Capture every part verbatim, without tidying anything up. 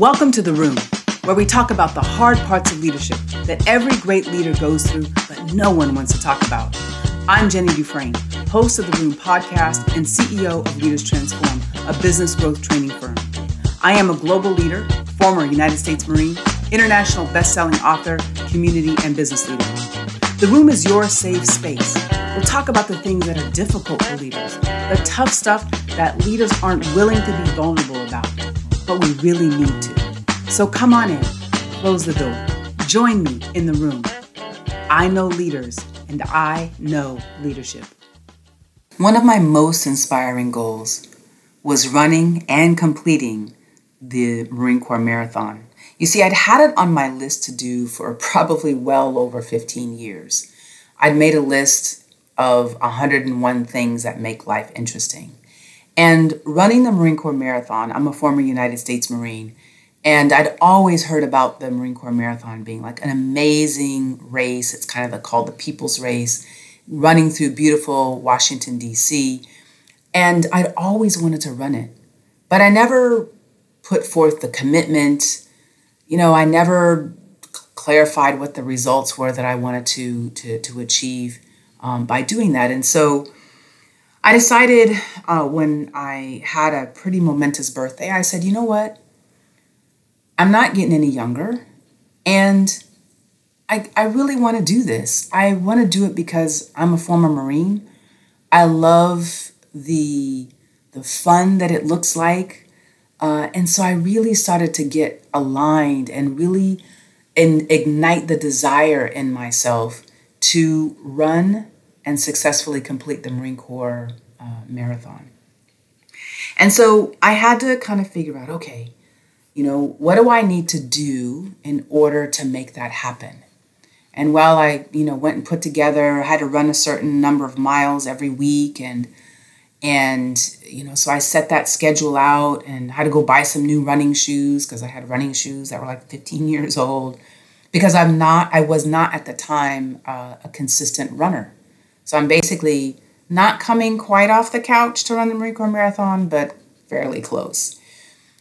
Welcome to The Room, where we talk about the hard parts of leadership that every great leader goes through, but no one wants to talk about. I'm Jenny DuFresne, host of The Room Podcast and C E O of Leaders Transform, a business growth training firm. I am a global leader, former United States Marine, international best-selling author, community and business leader. The Room is your safe space. We'll talk about the things that are difficult for leaders, the tough stuff that leaders aren't willing to be vulnerable about, but we really need to. So come on in, close the door, join me in the room. I know leaders, and I know leadership. One of my most inspiring goals was running and completing the Marine Corps Marathon. You see, I'd had it on my list to do for probably well over fifteen years. I'd made a list of one hundred one things that make life interesting. And running the Marine Corps Marathon, I'm a former United States Marine, and I'd always heard about the Marine Corps Marathon being like an amazing race. It's kind of called the People's Race, running through beautiful Washington, D C, and I'd always wanted to run it. But I never put forth the commitment. You know, I never clarified what the results were that I wanted to, to, to achieve um, by doing that. And so I decided uh, when I had a pretty momentous birthday, I said, you know what? I'm not getting any younger, and I, I really want to do this. I want to do it because I'm a former Marine. I love the, the fun that it looks like. Uh, and so I really started to get aligned and really in, ignite the desire in myself to run and successfully complete the Marine Corps uh, Marathon. And so I had to kind of figure out, okay, you know, what do I need to do in order to make that happen? And while I, you know, went and put together, I had to run a certain number of miles every week, and And, you know, so I set that schedule out and had to go buy some new running shoes because I had running shoes that were like fifteen years old because I'm not, I was not at the time uh, a consistent runner. So I'm basically not coming quite off the couch to run the Marine Corps Marathon, but fairly close.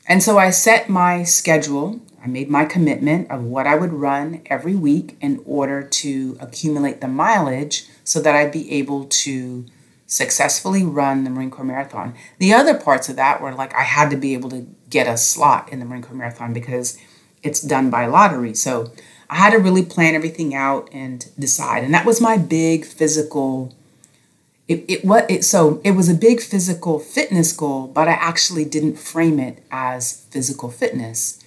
And so I set my schedule. I made my commitment of what I would run every week in order to accumulate the mileage so that I'd be able to successfully run the Marine Corps Marathon. The other parts of that were like I had to be able to get a slot in the Marine Corps Marathon because it's done by lottery. So I had to really plan everything out and decide. And that was my big physical, it, it what it so it was a big physical fitness goal, but I actually didn't frame it as physical fitness.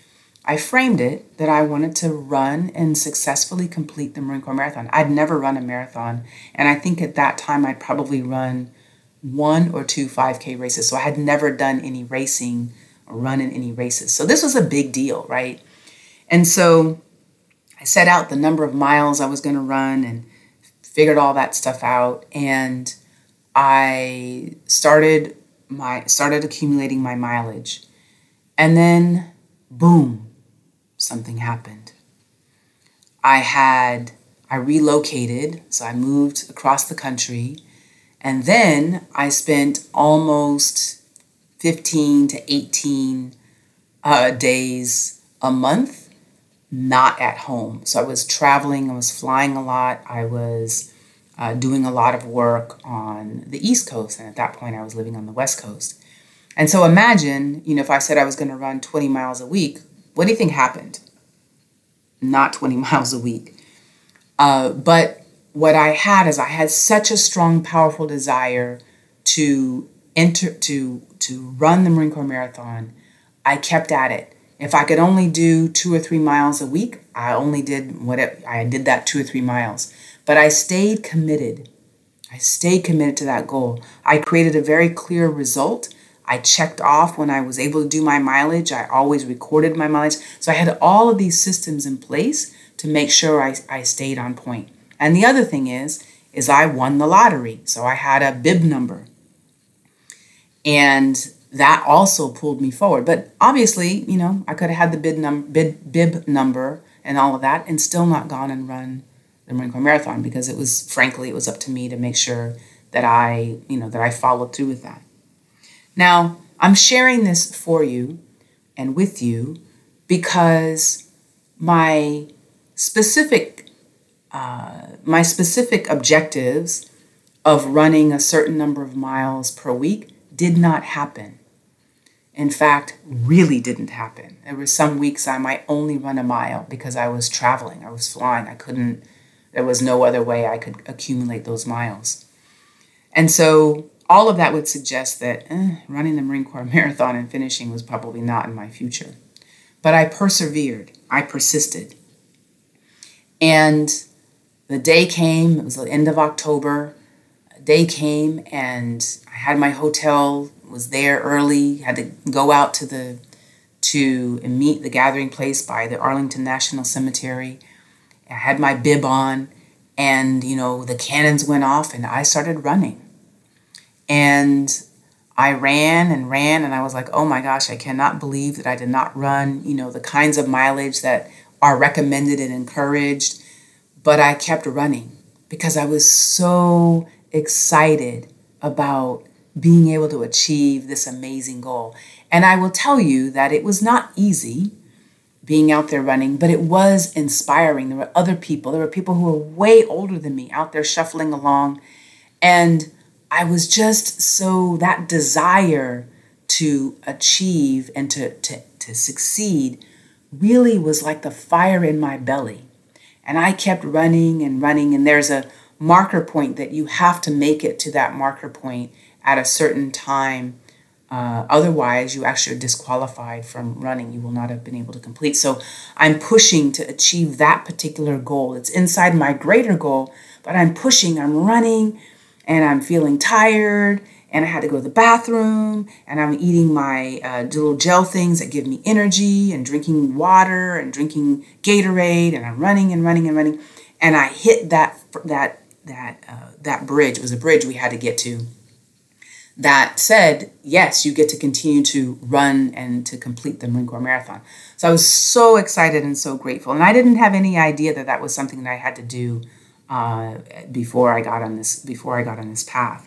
I framed it that I wanted to run and successfully complete the Marine Corps Marathon. I'd never run a marathon, and I think at that time I'd probably run one or two five K races. So I had never done any racing or run in any races. So this was a big deal, right? And so I set out the number of miles I was going to run and figured all that stuff out, and I started my started accumulating my mileage. And then boom, something happened. I had, I relocated, so I moved across the country, and then I spent almost fifteen to eighteen uh, days a month not at home. So I was traveling, I was flying a lot, I was uh, doing a lot of work on the East Coast, and at that point I was living on the West Coast. And so imagine, you know, if I said I was going to run twenty miles a week, what do you think happened? Not twenty miles a week. Uh, but what I had is I had such a strong, powerful desire to enter, to, to run the Marine Corps Marathon. I kept at it. If I could only do two or three miles a week, I only did what it, I did that two or three miles. But I stayed committed. I stayed committed to that goal. I created a very clear result. I checked off when I was able to do my mileage. I always recorded my mileage. So I had all of these systems in place to make sure I, I stayed on point. And the other thing is, is I won the lottery. So I had a bib number. And that also pulled me forward. But obviously, you know, I could have had the bib, num- bib, bib number and all of that and still not gone and run the Marine Corps Marathon because it was, frankly, it was up to me to make sure that I, you know, that I followed through with that. Now, I'm sharing this for you and with you because my specific uh, my specific objectives of running a certain number of miles per week did not happen. In fact, really didn't happen. There were some weeks I might only run a mile because I was traveling, I was flying, I couldn't, there was no other way I could accumulate those miles. And so all of that would suggest that eh, running the Marine Corps Marathon and finishing was probably not in my future. But I persevered, I persisted. And the day came, it was the end of October, day came and I had my hotel, was there early, had to go out to the to meet the gathering place by the Arlington National Cemetery. I had my bib on and, you know, the cannons went off and I started running. And I ran and ran and I was like, oh my gosh, I cannot believe that I did not run, you know, the kinds of mileage that are recommended and encouraged. But I kept running because I was so excited about being able to achieve this amazing goal. And I will tell you that it was not easy being out there running, but it was inspiring. There were other people. There were people who were way older than me out there shuffling along. And I was just so, that desire to achieve and to, to, to succeed really was like the fire in my belly. And I kept running and running. And there's a marker point that you have to make it to that marker point at a certain time. Uh, otherwise, you actually are disqualified from running. You will not have been able to complete. So I'm pushing to achieve that particular goal. It's inside my greater goal, but I'm pushing, I'm running, and I'm feeling tired, and I had to go to the bathroom, and I'm eating my uh, little gel things that give me energy, and drinking water, and drinking Gatorade, and I'm running and running and running. And I hit that, that, that, uh, that bridge. It was a bridge we had to get to. That said, yes, you get to continue to run and to complete the Marine Corps Marathon. So I was so excited and so grateful. And I didn't have any idea that that was something that I had to do uh, before I got on this, before I got on this path.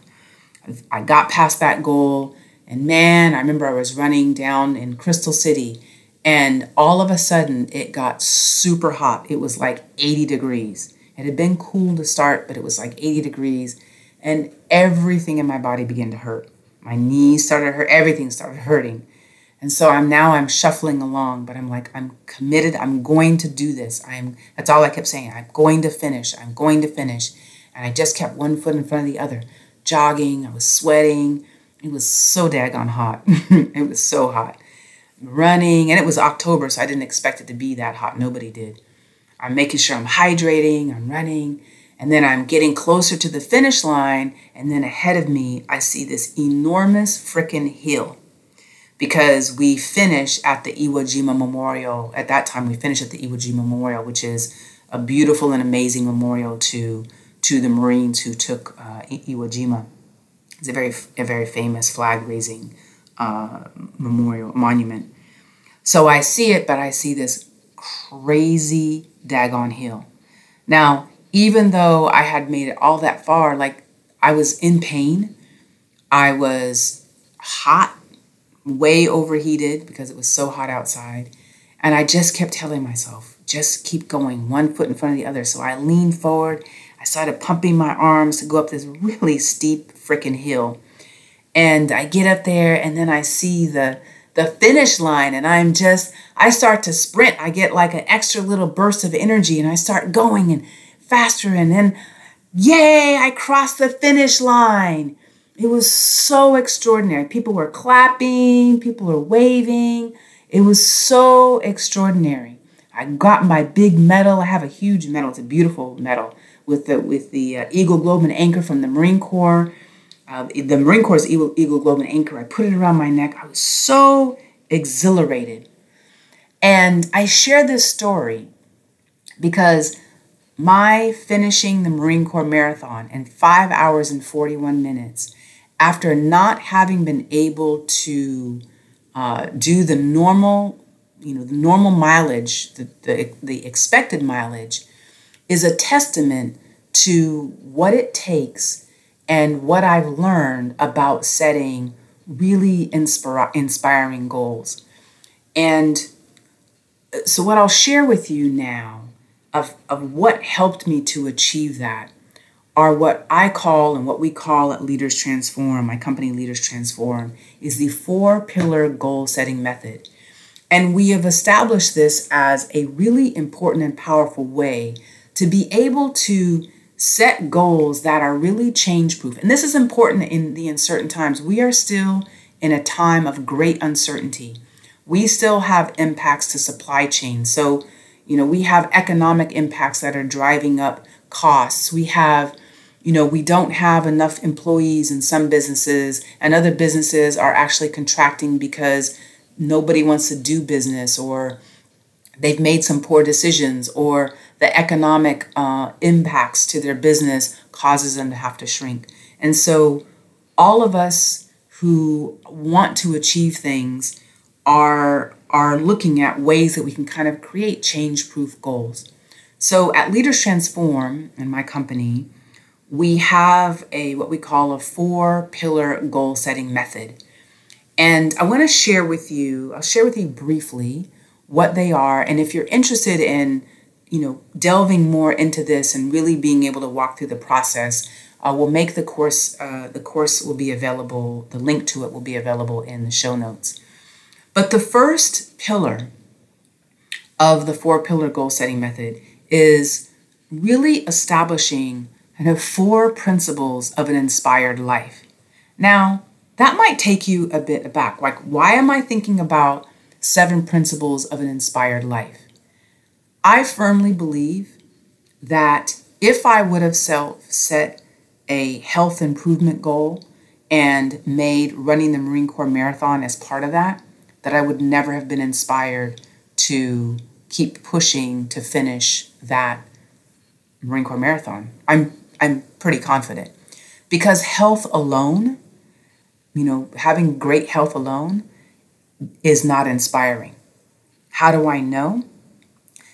I got past that goal. And man, I remember I was running down in Crystal City. And all of a sudden, it got super hot. It was like eighty degrees. It had been cool to start, but it was like eighty degrees. And everything in my body began to hurt. My knees started to hurt. Everything started hurting. And so I'm now I'm shuffling along, but I'm like, I'm committed. I'm going to do this. I'm. That's all I kept saying. I'm going to finish. I'm going to finish. And I just kept one foot in front of the other, jogging. I was sweating. It was so daggone hot. It was so hot. Running. And it was October, so I didn't expect it to be that hot. Nobody did. I'm making sure I'm hydrating. I'm running. And then I'm getting closer to the finish line. And then ahead of me, I see this enormous frickin' hill because we finish at the Iwo Jima Memorial. At that time, we finished at the Iwo Jima Memorial, which is a beautiful and amazing memorial to, to the Marines who took uh, Iwo Jima. It's a very, a very famous flag-raising uh, memorial, monument. So I see it, but I see this crazy daggone hill. Now, even though I had made it all that far, like I was in pain, I was hot, way overheated because it was so hot outside. And I just kept telling myself, just keep going, one foot in front of the other. So I leaned forward. I started pumping my arms to go up this really steep freaking hill. And I get up there and then I see the the finish line and I'm just, I start to sprint. I get like an extra little burst of energy and I start going and faster, and then, yay, I crossed the finish line. It was so extraordinary. People were clapping, people were waving. It was so extraordinary. I got my big medal. I have a huge medal. It's a beautiful medal with the with the uh, Eagle Globe and Anchor from the Marine Corps. Uh, the Marine Corps' Eagle, Eagle Globe and Anchor. I put it around my neck. I was so exhilarated. And I share this story because my finishing the Marine Corps Marathon in five hours and forty-one minutes after not having been able to uh, do the normal, you know, the normal mileage, the, the, the expected mileage, is a testament to what it takes and what I've learned about setting really inspira- inspiring goals. And So what I'll share with you now of, of what helped me to achieve that are what I call and what we call at Leaders Transform, my company Leaders Transform, is the four-pillar goal-setting method. And we have established this as a really important and powerful way to be able to set goals that are really change-proof. And this is important in the uncertain times. We are still in a time of great uncertainty. We still have impacts to supply chain. So, you know, we have economic impacts that are driving up costs. We have, you know, we don't have enough employees in some businesses, and other businesses are actually contracting because nobody wants to do business, or they've made some poor decisions, or the economic uh, impacts to their business causes them to have to shrink. And so all of us who want to achieve things are, are looking at ways that we can kind of create change-proof goals. So at Leaders Transform, in my company, we have a what we call a four-pillar goal-setting method. And I want to share with you, I'll share with you briefly what they are. And if you're interested in, you know, delving more into this and really being able to walk through the process, uh, we'll make the course, uh, the course will be available, the link to it will be available in the show notes. But the first pillar of the four-pillar goal-setting method is really establishing kind of four principles of an inspired life. Now, that might take you a bit aback. Like, why am I thinking about seven principles of an inspired life? I firmly believe that if I would have self-set a health improvement goal and made running the Marine Corps Marathon as part of that, that I would never have been inspired to keep pushing to finish that Marine Corps Marathon. I'm I'm pretty confident, because health alone, you know, having great health alone is not inspiring. How do I know?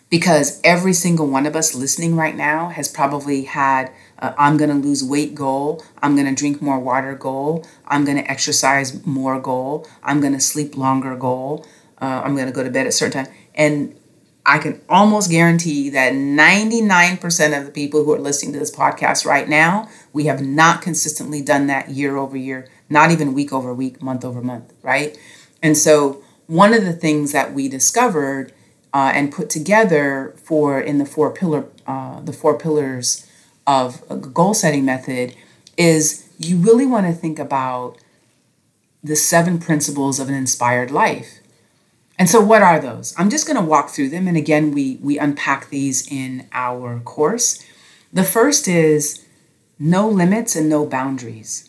Because every single one of us listening right now has probably had a, I'm going to lose weight goal, I'm going to drink more water goal, I'm going to exercise more goal, I'm going to sleep longer goal, uh, I'm going to go to bed at a certain time. And I can almost guarantee that ninety-nine percent of the people who are listening to this podcast right now, we have not consistently done that year over year, not even week over week, month over month, right? And so one of the things that we discovered uh, and put together for in the four pillar, uh, the four pillars of a goal setting method is you really want to think about the seven principles of an inspired life. And so what are those? I'm just going to walk through them. And again, we, we unpack these in our course. The first is no limits and no boundaries.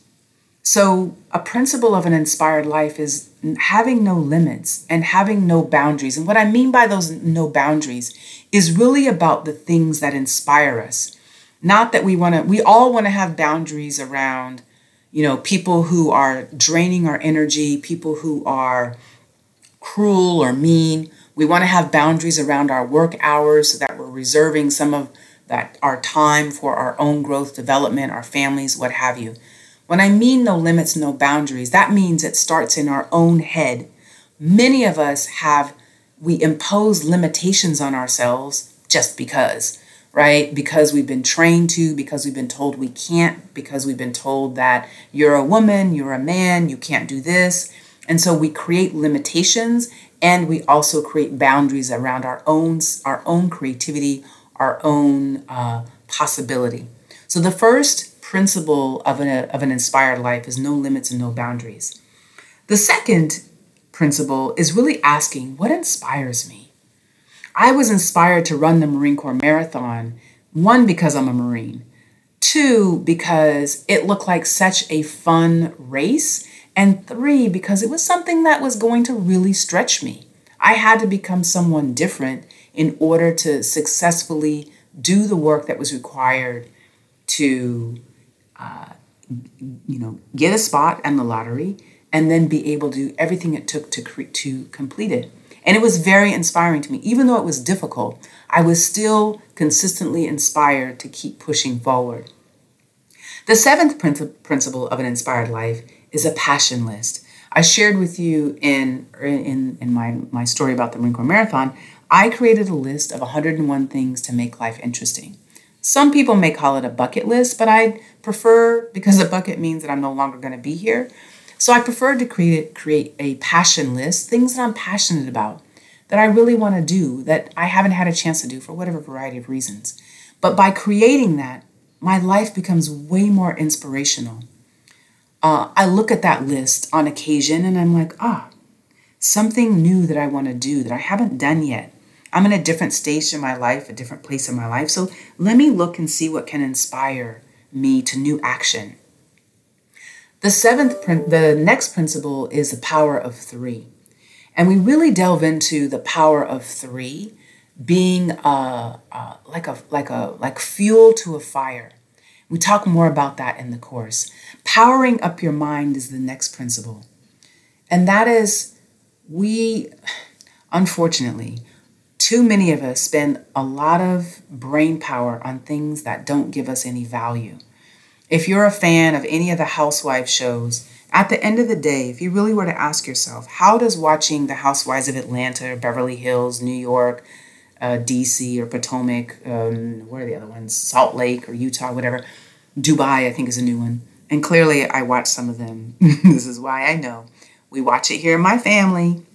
So a principle of an inspired life is having no limits and having no boundaries. And what I mean by those no boundaries is really about the things that inspire us. Not that we want to, we all want to have boundaries around, you know, people who are draining our energy, people who are cruel or mean. We want to have boundaries around our work hours so that we're reserving some of that our time for our own growth, development, our families, what have you. When I mean no limits, no boundaries, that means it starts in our own head. Many of us have, we impose limitations on ourselves just because, right? Because we've been trained to, because we've been told we can't, because we've been told that you're a woman, you're a man, you can't do this. And so we create limitations, and we also create boundaries around our own, our own creativity, our own uh, possibility. So the first principle of an, of an inspired life is no limits and no boundaries. The second principle is really asking, what inspires me? I was inspired to run the Marine Corps Marathon, one, because I'm a Marine, two, because it looked like such a fun race, and three, because it was something that was going to really stretch me. I had to become someone different in order to successfully do the work that was required to Uh, you know, get a spot in the lottery, and then be able to do everything it took to cre- to complete it. And it was very inspiring to me. Even though it was difficult, I was still consistently inspired to keep pushing forward. The seventh princi- principle of an inspired life is a passion list. I shared with you in in, in my, my story about the Marine Corps Marathon, I created a list of one hundred one things to make life interesting. Some people may call it a bucket list, but I prefer, because a bucket means that I'm no longer going to be here. So I prefer to create, create a passion list, things that I'm passionate about, that I really want to do, that I haven't had a chance to do for whatever variety of reasons. But by creating that, my life becomes way more inspirational. Uh, I look at that list on occasion and I'm like, ah, something new that I want to do that I haven't done yet. I'm in a different stage in my life, a different place in my life. So let me look and see what can inspire me to new action. The seventh, the next principle is the power of three. And we really delve into the power of three being uh, uh, like a like a like fuel to a fire. We talk more about that in the course. Powering up your mind is the next principle. And that is, we, unfortunately, too many of us spend a lot of brain power on things that don't give us any value. If you're a fan of any of the housewife shows, at the end of the day, if you really were to ask yourself, how does watching the Housewives of Atlanta, Beverly Hills, New York, uh, D C or Potomac, um, what are the other ones, Salt Lake or Utah, whatever, Dubai, I think is a new one. And clearly I watch some of them. This is why I know. We watch it here in my family.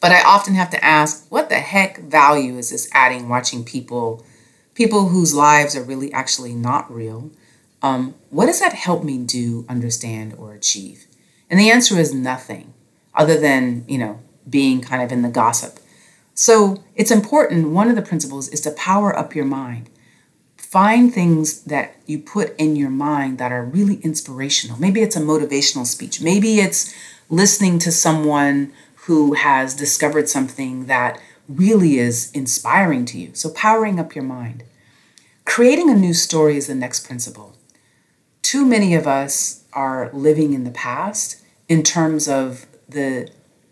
But I often have to ask, what the heck value is this adding watching people, people whose lives are really actually not real? Um, what does that help me do, understand, or achieve? And the answer is nothing other than, you know, being kind of in the gossip. So it's important. One of the principles is to power up your mind. Find things that you put in your mind that are really inspirational. Maybe it's a motivational speech. Maybe it's listening to someone who has discovered something that really is inspiring to you. So powering up your mind. Creating a new story is the next principle. Too many of us are living in the past in terms of the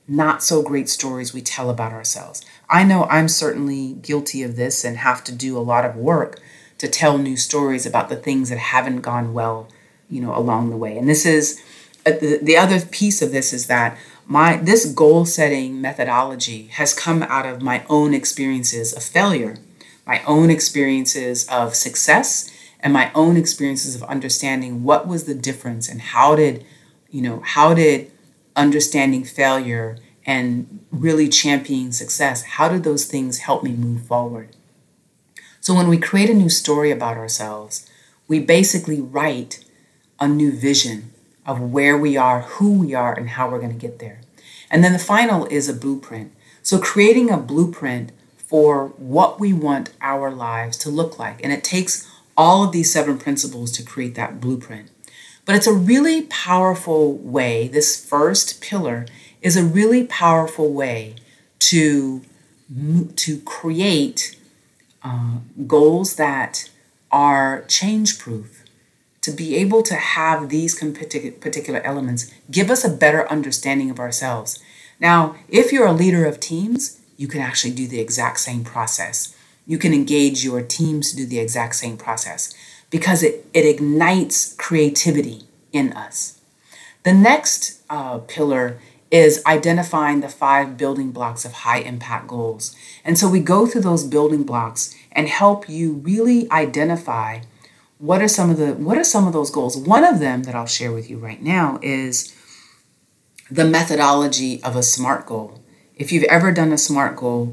not so great stories we tell about ourselves. I know I'm certainly guilty of this and have to do a lot of work to tell new stories about the things that haven't gone well, you know, along the way. And this is, the, the other piece of this is that my this goal-setting methodology has come out of my own experiences of failure, my own experiences of success, and my own experiences of understanding what was the difference and how did, you know, how did understanding failure and really championing success, how did those things help me move forward? So when we create a new story about ourselves, we basically write a new vision of where we are, who we are, and how we're going to get there. And then the final is a blueprint. So creating a blueprint for what we want our lives to look like. And it takes all of these seven principles to create that blueprint. But it's a really powerful way. This first pillar is a really powerful way to, to create uh, goals that are change-proof. To be able to have these particular elements give us a better understanding of ourselves. Now, if you're a leader of teams, you can actually do the exact same process. You can engage your teams to do the exact same process because it, it ignites creativity in us. The next uh, pillar is identifying the five building blocks of high impact goals. And so we go through those building blocks and help you really identify What are some of the what are some of those goals? One of them that I'll share with you right now is the methodology of a SMART goal. If you've ever done a SMART goal,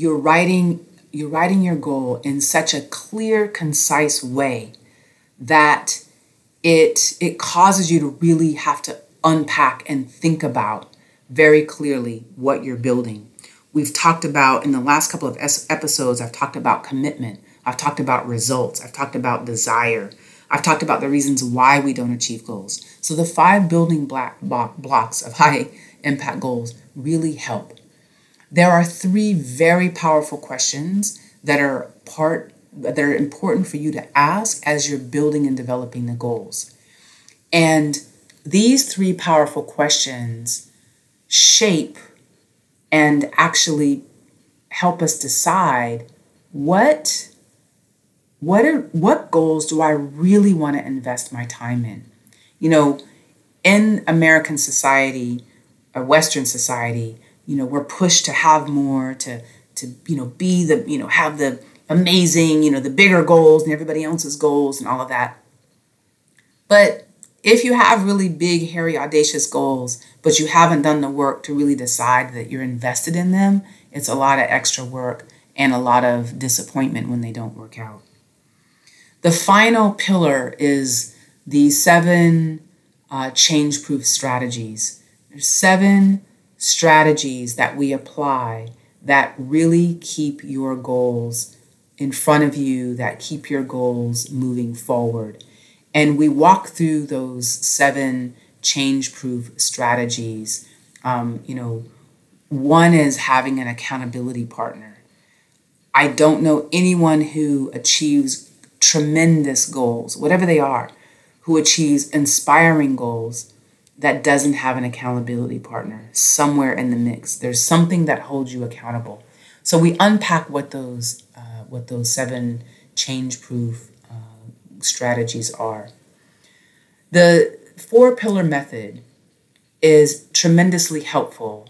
you're writing you're writing your goal in such a clear, concise way that it it causes you to really have to unpack and think about very clearly what you're building. We've talked about in the last couple of episodes, I've talked about commitment. I've talked about results. I've talked about desire. I've talked about the reasons why we don't achieve goals. So the five building black blocks of high impact goals really help. There are three very powerful questions that are part that are important for you to ask as you're building and developing the goals. And these three powerful questions shape and actually help us decide what What are, what goals do I really want to invest my time in? You know, in American society, or Western society, you know, we're pushed to have more, to, to, you know, be the, you know, have the amazing, you know, the bigger goals and everybody else's goals and all of that. But if you have really big, hairy, audacious goals, but you haven't done the work to really decide that you're invested in them, it's a lot of extra work and a lot of disappointment when they don't work out. The final pillar is the seven uh, change-proof strategies. There's seven strategies that we apply that really keep your goals in front of you, that keep your goals moving forward. And we walk through those seven change-proof strategies. Um, you know, one is having an accountability partner. I don't know anyone who achieves tremendous goals, whatever they are, who achieves inspiring goals that doesn't have an accountability partner somewhere in the mix. There's something that holds you accountable. So we unpack what those uh, what those seven change-proof strategies are. The four pillar method is tremendously helpful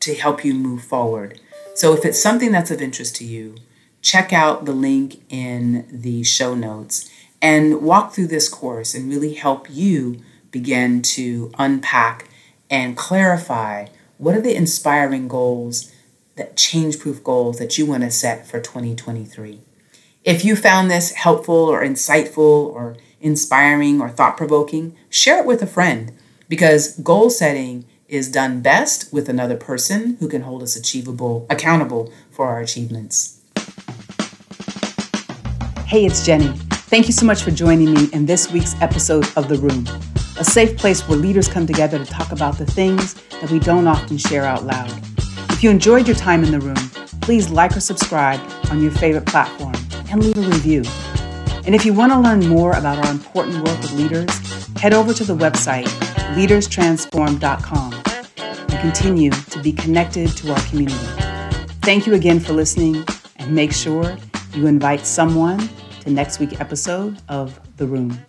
to help you move forward. So if it's something that's of interest to you, check out the link in the show notes and walk through this course and really help you begin to unpack and clarify what are the inspiring goals, that change-proof goals that you want to set for twenty twenty-three. If you found this helpful or insightful or inspiring or thought-provoking, share it with a friend, because goal setting is done best with another person who can hold us achievable, accountable for our achievements. Hey, it's Jenny. Thank you so much for joining me in this week's episode of The Room, a safe place where leaders come together to talk about the things that we don't often share out loud. If you enjoyed your time in The Room, please like or subscribe on your favorite platform and leave a review. And if you want to learn more about our important work with leaders, head over to the website, Leaders Transform dot com, and continue to be connected to our community. Thank you again for listening, and make sure you invite someone to next week's episode of The Room.